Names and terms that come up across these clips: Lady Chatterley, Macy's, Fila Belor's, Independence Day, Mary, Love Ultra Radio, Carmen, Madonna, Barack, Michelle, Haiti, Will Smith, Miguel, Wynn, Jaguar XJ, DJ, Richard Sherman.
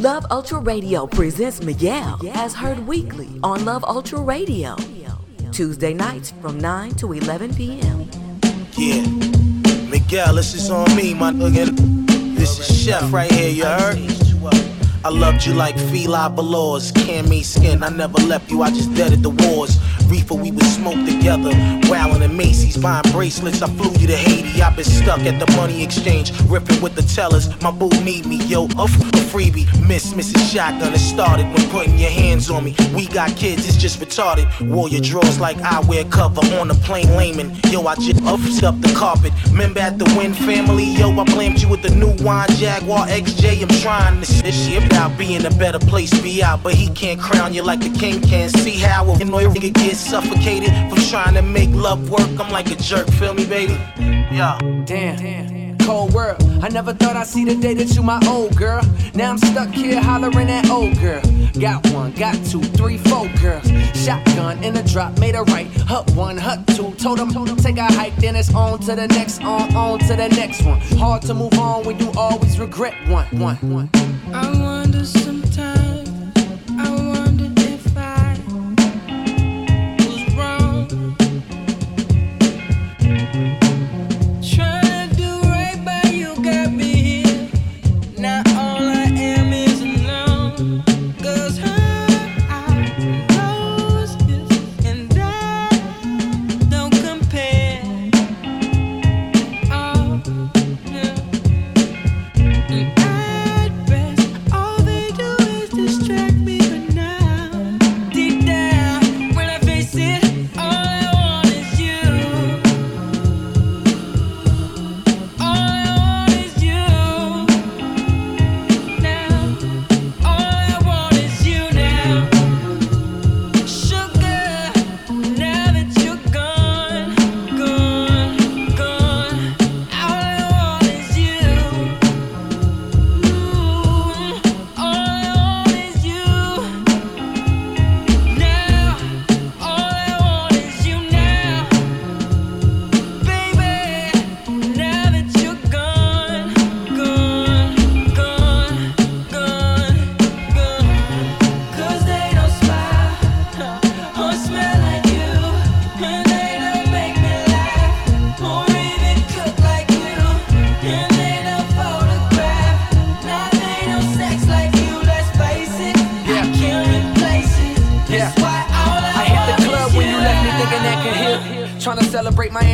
Love Ultra Radio presents Miguel as heard weekly on Love Ultra Radio, Tuesday nights from 9 to 11 p.m. Yeah, Miguel, this is on me, my nigga. This is Chef right here, you heard? I loved you like Fila Belor's, Carmen skin, I never left you, I just deaded the wars. Reefer, we would smoke together, wildin' at Macy's, buying bracelets. I flew you to Haiti, I been stuck at the money exchange, ripping with the tellers. My boo need me, yo, a freebie. Mrs. Shotgun, it started when putting your hands on me. We got kids, it's just retarded. Wore your drawers like I wear cover on a plain layman. Yo, I just upped up the carpet. Remember at the Wynn family, yo, I blamed you with the new wine Jaguar XJ. I'm trying to this shit about being a better place be out, but he can't crown you like a king can. See how a nigga get suffocated from trying to make love work. I'm like a jerk, feel me, baby? Yeah. Damn, cold world. I never thought I'd see the day that you my old girl. Now I'm stuck here hollering at old girl. Got one, got two, three, four girls. Shotgun in a drop, made a right. Hut one, hut two, told them take a hike. Then it's on to the next, on to the next one. Hard to move on when you always regret one. I wonder sometimes.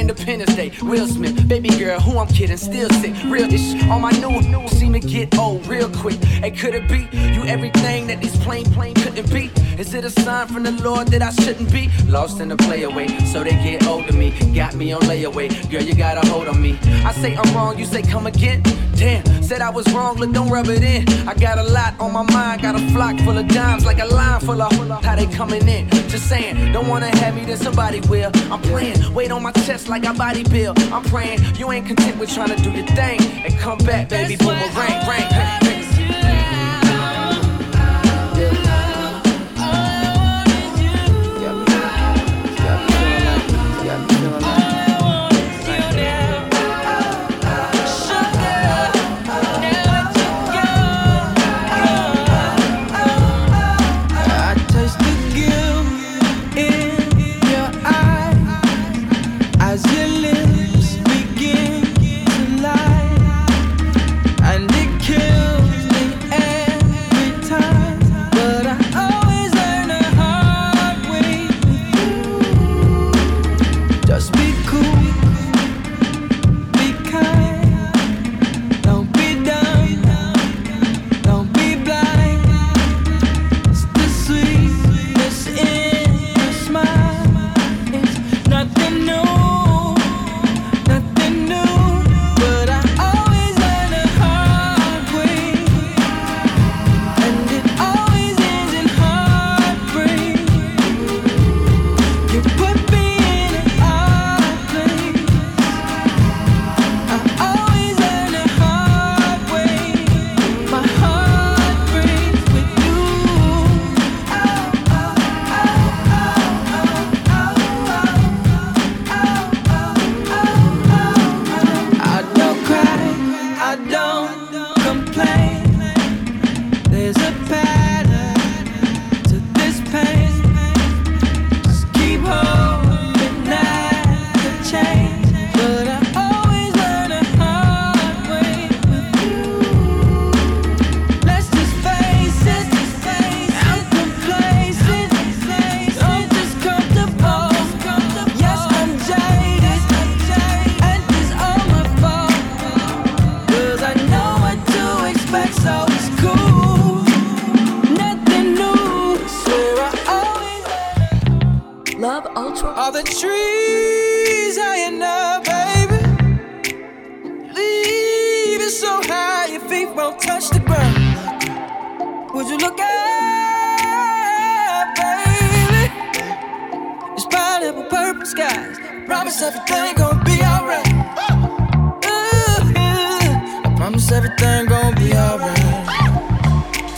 Independence Day, Will Smith, baby girl, who I'm kidding, still sick, real ish. All my new seem to get old real quick. Hey, could it be you everything that these plain couldn't be? Is it a sign from the Lord that I shouldn't be? Lost in the playaway, so they get old to me. Got me on layaway, girl, you got a hold on me. I say I'm wrong, you say come again. Damn, said I was wrong, look, don't rub it in. I got a lot on my mind, got a flock full of dimes, like a line full of how they coming in. Just saying, don't wanna have me, then somebody will. I'm playing, weight on my chest like I bodybuild. I'm praying, you ain't content with trying to do your thing. And come back, baby, boomerang, ring. I don't complain. to all the trees high enough, baby. Leave it so high your feet won't touch the ground. Would you look up, baby? It's pineapple purple skies. I promise everything gon' be alright. I promise everything gon' be alright.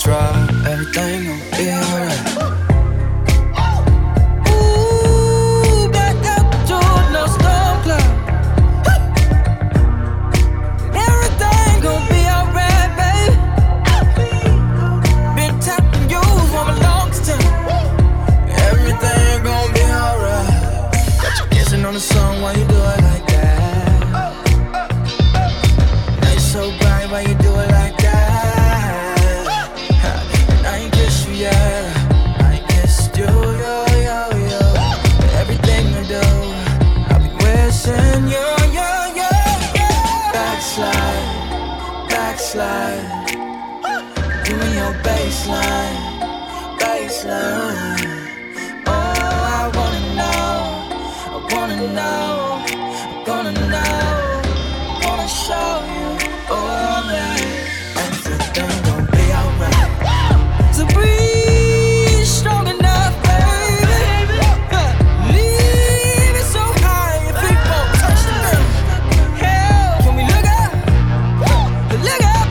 Try, everything gon' be alright. On the song, why you do it like that? Now you so bright, why you do it like that? And I ain't kissed you yet. I ain't kissed you, yo, yo, yo. Everything I do, I'll be wishing you, yo, yo, yo. Backslide, backslide. Give me your baseline, baseline. Now, I'm gonna know, I'm gonna show you all that everything gon' be alright. So breathe strong enough, baby. Leave it so high, if it won't touch the ground. Hell, can we look up,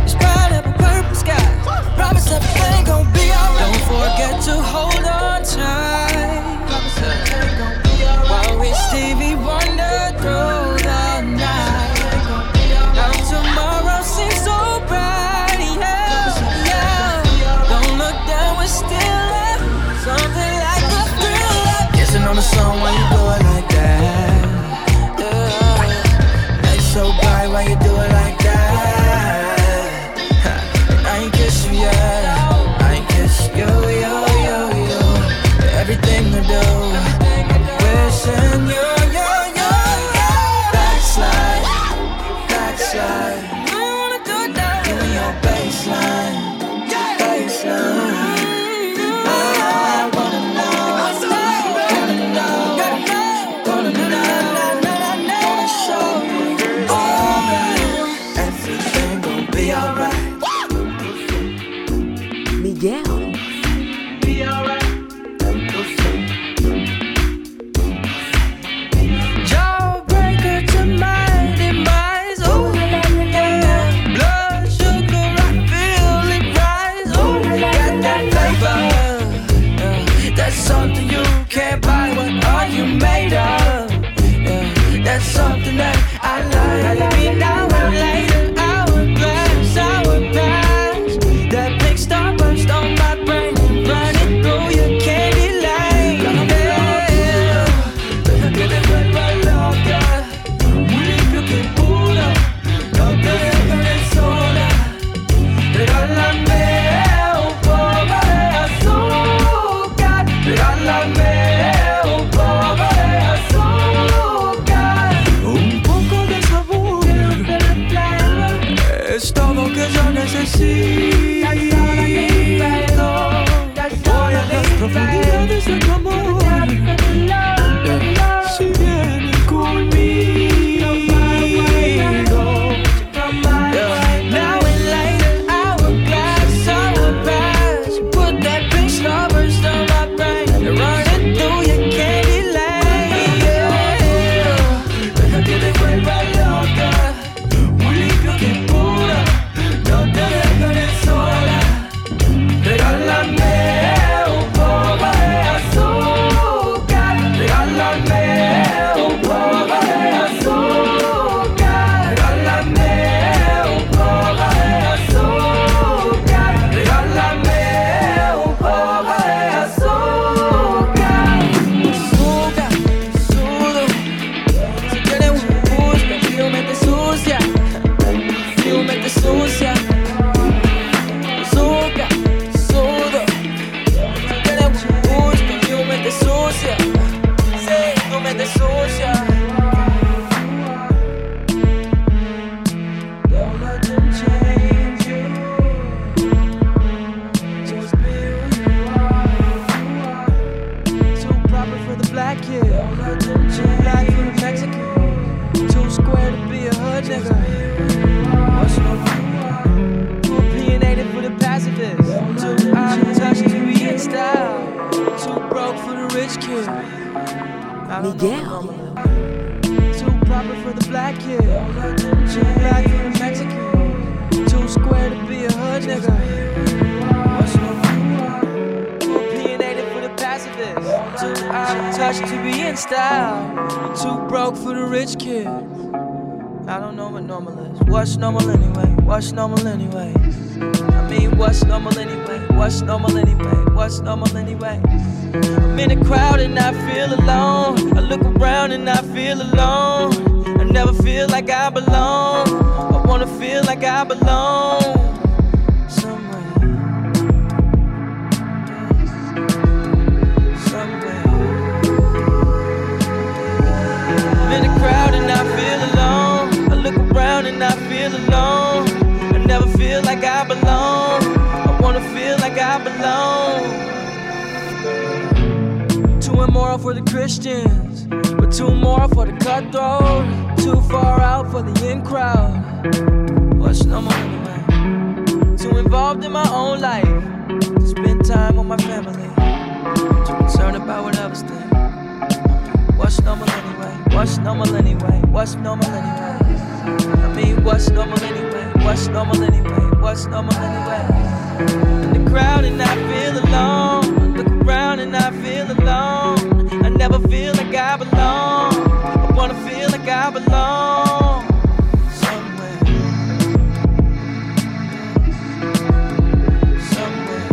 girl? It's pineapple purple skies. Promise everything gon' be alright. Don't forget to hold on tight. Stevie Wonder through the night. Now tomorrow seems so bright, yeah, yeah. Don't look down, we're still left. Something like a thriller. Kissing on the sun, why you do it like that? Now you so bright, why you do it like that? I ain't kiss you yet. I ain't kiss you, yo, yo, yo. Everything I do, and yo, backslide, backslide. I wanna do it now. Give me your baseline, baseline. I wanna know, wanna know, wanna know. Wanna show you alright, everything gon' be alright. Miguel. Something that I like. Maybe now or later, hour pass. That big starburst on my brain, running through your candy lane. Que te vuelva loca, un limpio que pula. No te dejaré sola, regálame un poco de azúcar. Regálame un poco de azúcar. Es todo que yo necesito. Voy a las profundidades de tu amor. Si vienes conmigo. Now and later, hourglass, hourglass. Put that big starburst on my brain, run it through your candy lane. Deja que te vuelva loca. Muy limpio que pura. No te dejaré sola. Miguel. Too proper for the black kid, too black for the Mexican, too square to be a hood nigga, too opinionated for the pacifist, too out of touch to be in style, too broke for the rich kid. I don't know what normal is. What's normal anyway? What's normal anyway? I mean, what's normal anyway? What's normal anyway? What's normal anyway? I'm in a crowd and I feel alone. I look around and I feel alone. I never feel like I belong. I wanna feel like I belong somewhere. Somewhere. I'm in a crowd and I feel alone. Look around and I feel alone. I never feel like I belong. I wanna feel like I belong. Too immoral for the Christians, but too moral for the cutthroat. Too far out for the in crowd. What's normal anyway? Too involved in my own life to spend time with my family. Too concerned about what others think. What's normal anyway? What's normal anyway? What's normal anyway? I mean, what's normal anyway? What's normal anyway? What's normal anyway? In the crowd and I feel alone. I look around and I feel alone. I never feel like I belong. I wanna feel like I belong somewhere. Somewhere.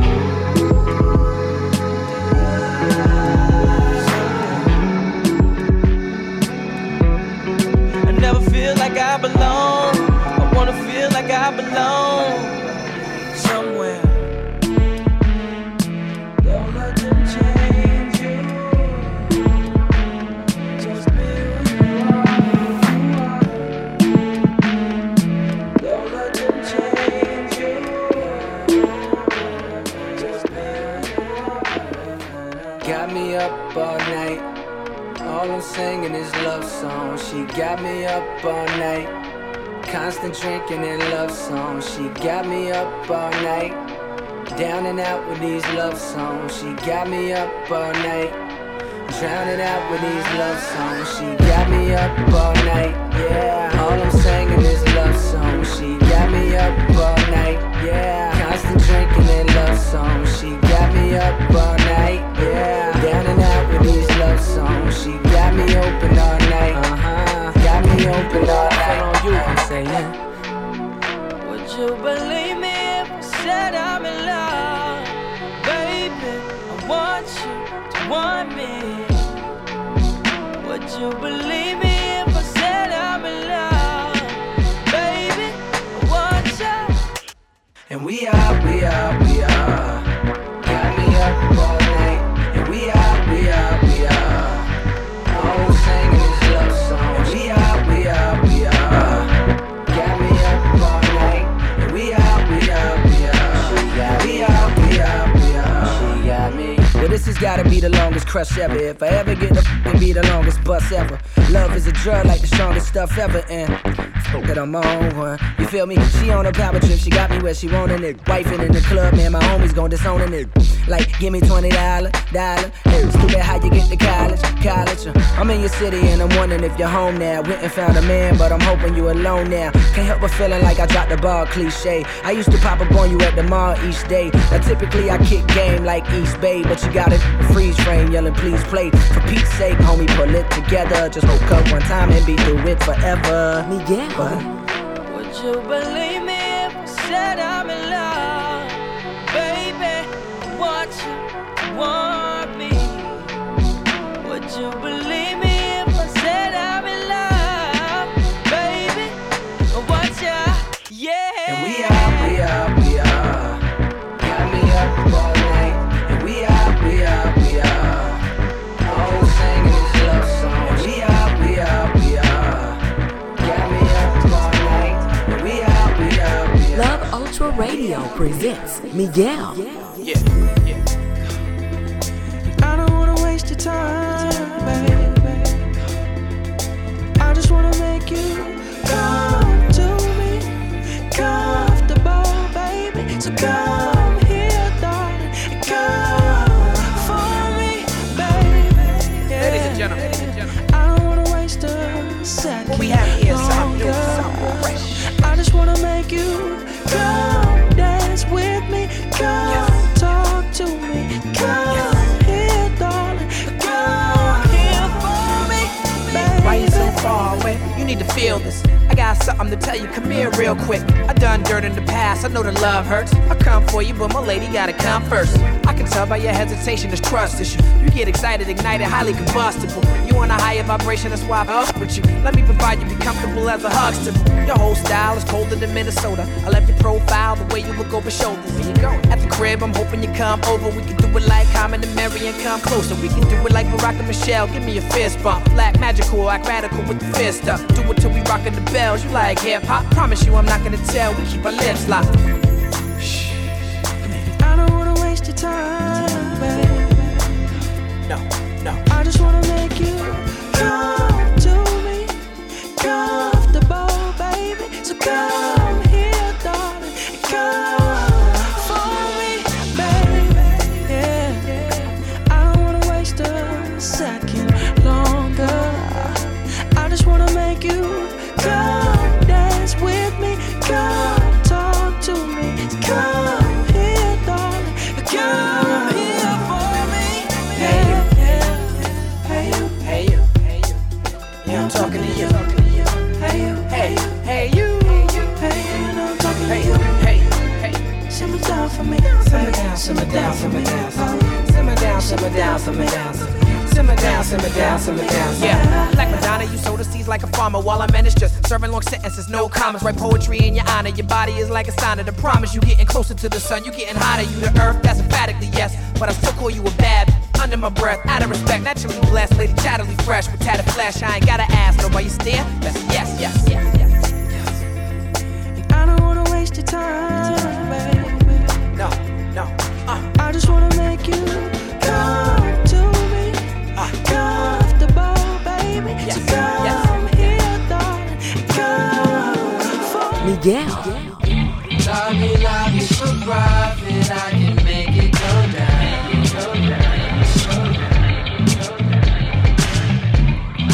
I never feel like I belong. I wanna feel like I belong somewhere. Don't let them change you. Just be who you are. Don't let them change you. Just be who you are. Got me up all night. All I'm singing is love songs. She got me up all night. Constant drinking and love songs. She got me up all night. Down and out with these love songs. She got me up all night. Drowning out with these love songs. She got me up all night. Yeah. All I'm singing is love songs. She got me up all night. Yeah. Constant drinking and love songs. She got me up all night. Yeah. Down and out with these love songs. She got me open all night. Uh-huh. Got me open all night. On you, I'm saying. Would you believe me if I said I'm in love? Baby, I want you to want me. Would you believe me if I said I'm in love? Baby, I want you. And we are. Got me up all night. And we are. All singing is love songs. We are. Got me up all night. And we are. She got me. Well, this has gotta be the longest crush ever. If I ever get the f***, it'll be the longest bust ever. Love is a drug, like the strongest stuff ever. And that I'm on one. You feel me? She on a power trip. She got me where she wantin' it. Wifin' in the club, man. My homies gon' disown it. Like, give me $20. Stupid how you get to college. I'm in your city and I'm wondering if you're home now. Went and found a man, but I'm hoping you alone now. Can't help but feeling like I dropped the ball, cliche. I used to pop up on you at the mall each day. Now typically I kick game like East Bay, but you got a freeze frame yelling, please play. For Pete's sake, homie, pull it together. Just hook up one time and be through it forever. Miguel. Would you believe me if I said I'm in love? Baby, I want you to want me. Would you believe me if I said I'm in love? Baby, I want you, yeah. And we are. Got me up all night. And we are. All singing this love song. And we are. Love Ultra Radio presents Miguel. Yeah. I don't wanna waste your time, baby. I just wanna make you come to me, comfortable, baby. So come here, darling, come for me, baby. Ladies and gentlemen. need to feel this. I got something to tell you, come here real quick. I done dirt in the past, I know the love hurts. I come for you, but my lady gotta come first. I can tell by your hesitation, there's trust issue. You get excited, ignited, highly combustible. You on a higher vibration, that's why I hug with you. Let me provide you, be comfortable as a hugstable. Your whole style is colder than Minnesota. I love your profile, the way you look over shoulders. Where you going? At the crib, I'm hoping you come over. We can do it like Carmen and Mary and come closer. We can do it like Barack and Michelle, give me a fist bump. Black magical, acrobatical with the fist up. Do it till we rockin' the bells, you like hip hop. Promise you I'm not gonna tell, we keep our lips locked. Shh, come here. I don't wanna waste your time, babe. No, no. I just wanna make you come to me, comfortable, baby. So come here, darling, and come for me, baby. Yeah, I don't wanna waste a second longer. I just wanna make you come dance with me, come talk to me, come here, darling, come here for me. Hey you, hey you, hey you, hey you, yeah I'm talking to you. Hey you, hey you, hey you, hey you, I'm talking to you. Hey you, hey you, simmer down for me, simmer down, simmer down, simmer down, simmer down, simmer down, simmer down. Simmer down, simmer down, simmer down. Yeah, like Madonna, you sow the seeds like a farmer. While I minister, serving long sentences, no commas. Write poetry in your honor. Your body is like a sauna. The promise, you getting closer to the sun. You getting hotter. You the earth, that's emphatically yes. But I still call you a bad. Under my breath, out of respect, naturally blessed. Lady Chatterley fresh with tatted flesh. I ain't gotta ask, know why you stare. That's yes, yes, yes, yes, yes. And I don't wanna waste your time, baby. No, no. I just wanna make you come to. Comfortable, baby. Yes. So come here, darling. Come. Miguel. Love you for profit. I can make it go down.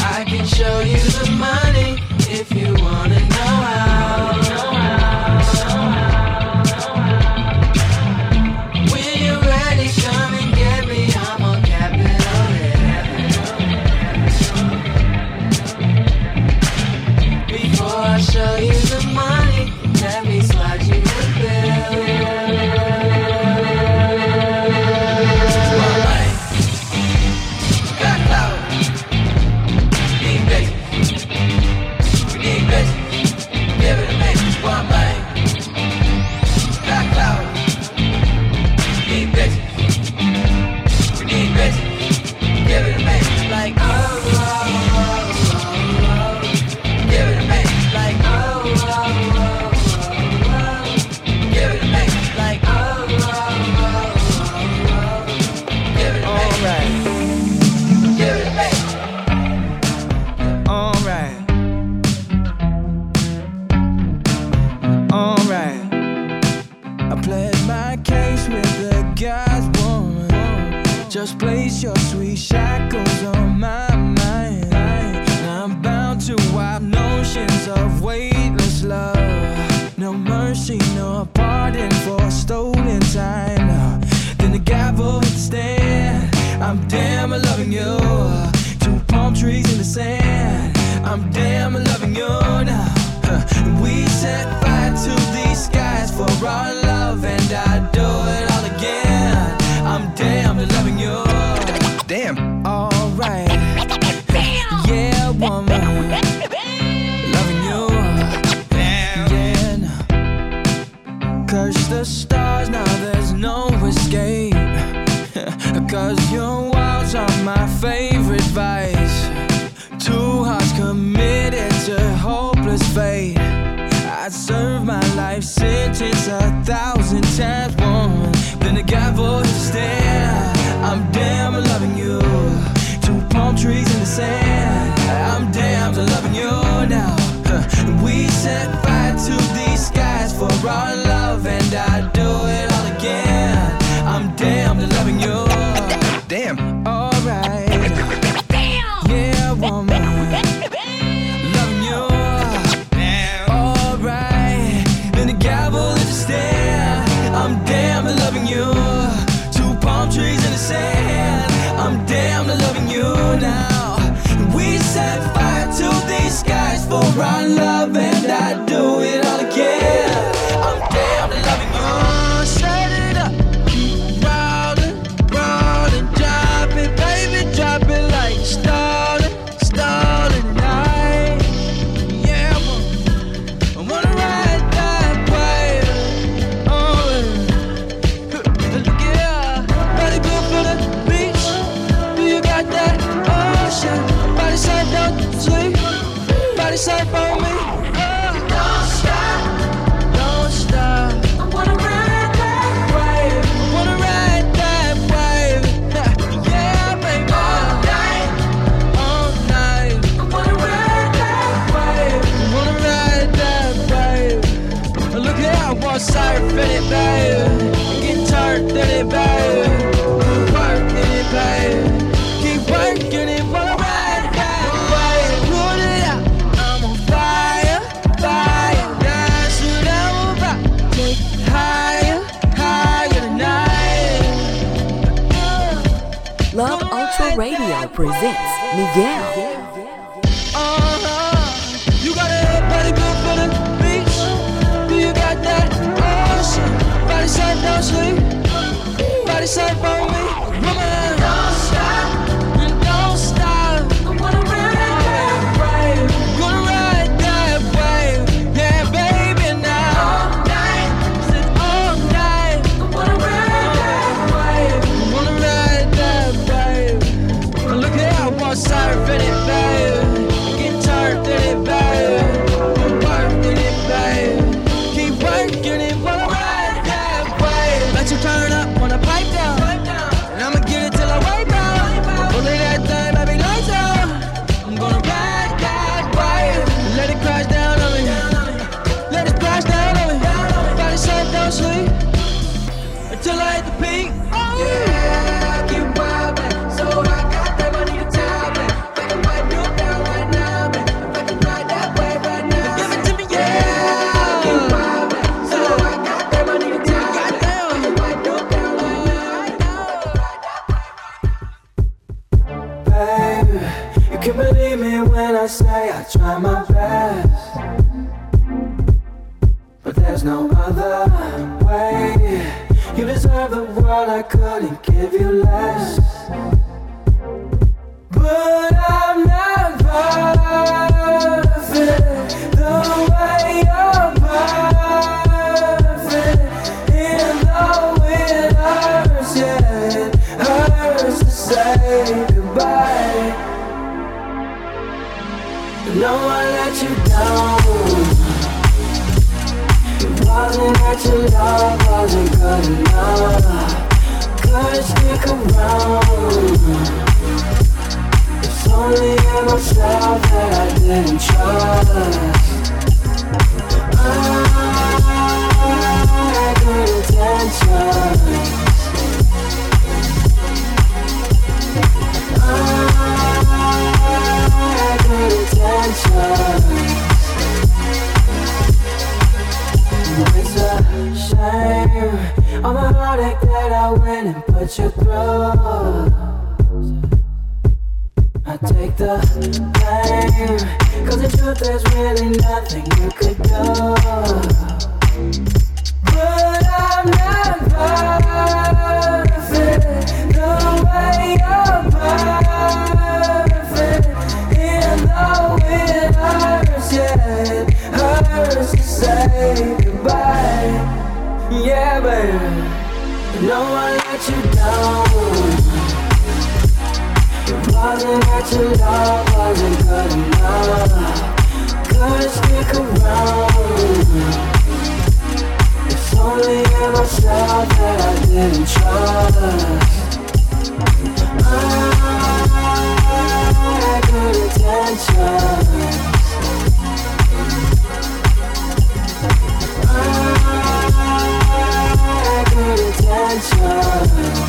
I can show you the money if you wanna know how. Show you the money, let me slide you the bill. Spotlight, back loud. We need blessings, we need blessings. Give it a mix, spotlight, back loud. We need blessings, we need blessings. Give it a mix, like oh. Just place your sweet shackles on my mind. I'm bound to wild notions of weightless love. No mercy, no pardon for stolen time. Then the gavel hit the stand. I'm damn loving you. Two palm trees in the sand. I'm damn loving you now. We set fire to these skies for our love, and I do it all again. I'm damn loving you. Damn. All right. Damn. Yeah, woman. Damn. Loving you. Damn. Yeah, no. Curse the stars, now there's no escape. 'Cause your walls are my favorite vice. Two hearts committed to hopeless fate. I serve I'm sorry for it, babe. Get turned in it, babe. Keep working it, babe. Keep working it for the ride, babe. Put it out. I'm on fire, fire. That's what I'm about. Take it higher, higher tonight. Love Ultra Radio presents Miguel. Don't sleep, body safe for me, woman. Don't stop, don't stop. I wanna ride that wave, gonna ride that wave. Yeah, baby, now all night, said all night. I wanna ride that wave, wanna ride that wave. Look at how I'm surfing it, babe. Get turned in it, babe. Work in it, babe. Keep working it, babe. You turn up, wanna pipe down, and I'ma get it till I wipe out. Only that time I be lights out. I'm gonna ride that wave, let it crash down on me, let it crash down on me. Body safe, don't sleep until I hit the peak. Oh. Yeah, I keep wild back, so I got that money to tie back. I can wipe you down right now, man. If I can ride that wave right now, give it to me, yeah. I keep wild back, so I got that money to tie back. You can believe me when I say I try my best, but there's no other way. You deserve the world, I couldn't give you less. But I'm not perfect the way you're perfect. And though it hurts, yeah, it hurts to say goodbye. No, I let you down. It wasn't that your love wasn't good enough. Couldn't stick around. It's only in myself that I didn't trust. I had good intentions. It's a shame all the heartache that I went and put you through. I take the blame, 'cause the truth there's really nothing you could do. But I'm not perfect the way you're perfect. And though it hurts, yeah, it hurts to say goodbye. Yeah, baby, no one let you down. It wasn't that your love wasn't good enough. Couldn't stick around. Only in myself that I didn't trust. I had good intentions. I had good intentions. I had good intentions.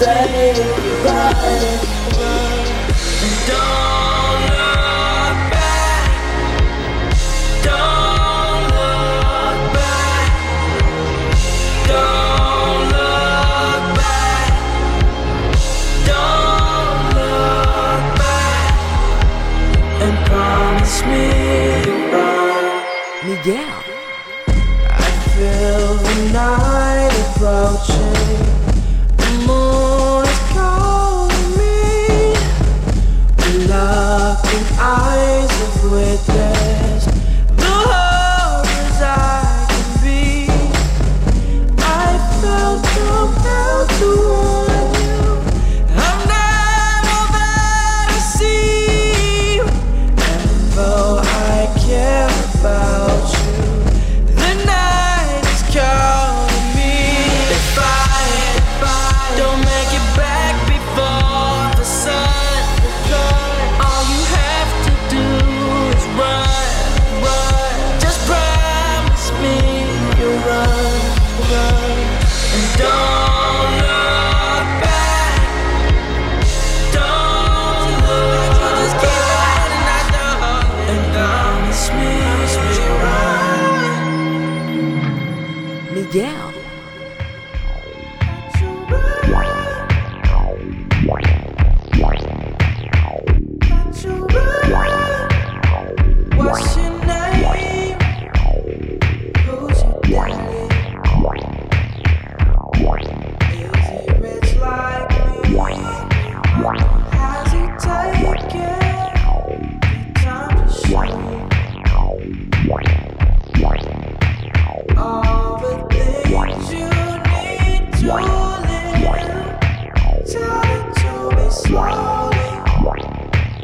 Say goodbye. Don't look back. Don't look back. Don't look back. Don't look back. And promise me goodbye, Miguel. I feel the night approaching. Eyes of witness, the whole desire. Miguel. What's your name? Who's your daddy? Is he rich like me? Has he taken the time to show you all the things you need to live? Tell it to me slowly. It's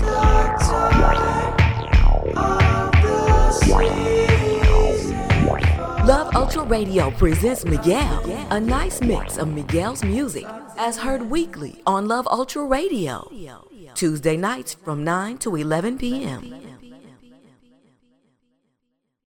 the time of the season. Love Ultra Radio presents Miguel, a nice mix of Miguel's music as heard weekly on Love Ultra Radio, Tuesday nights from 9 to 11 p.m.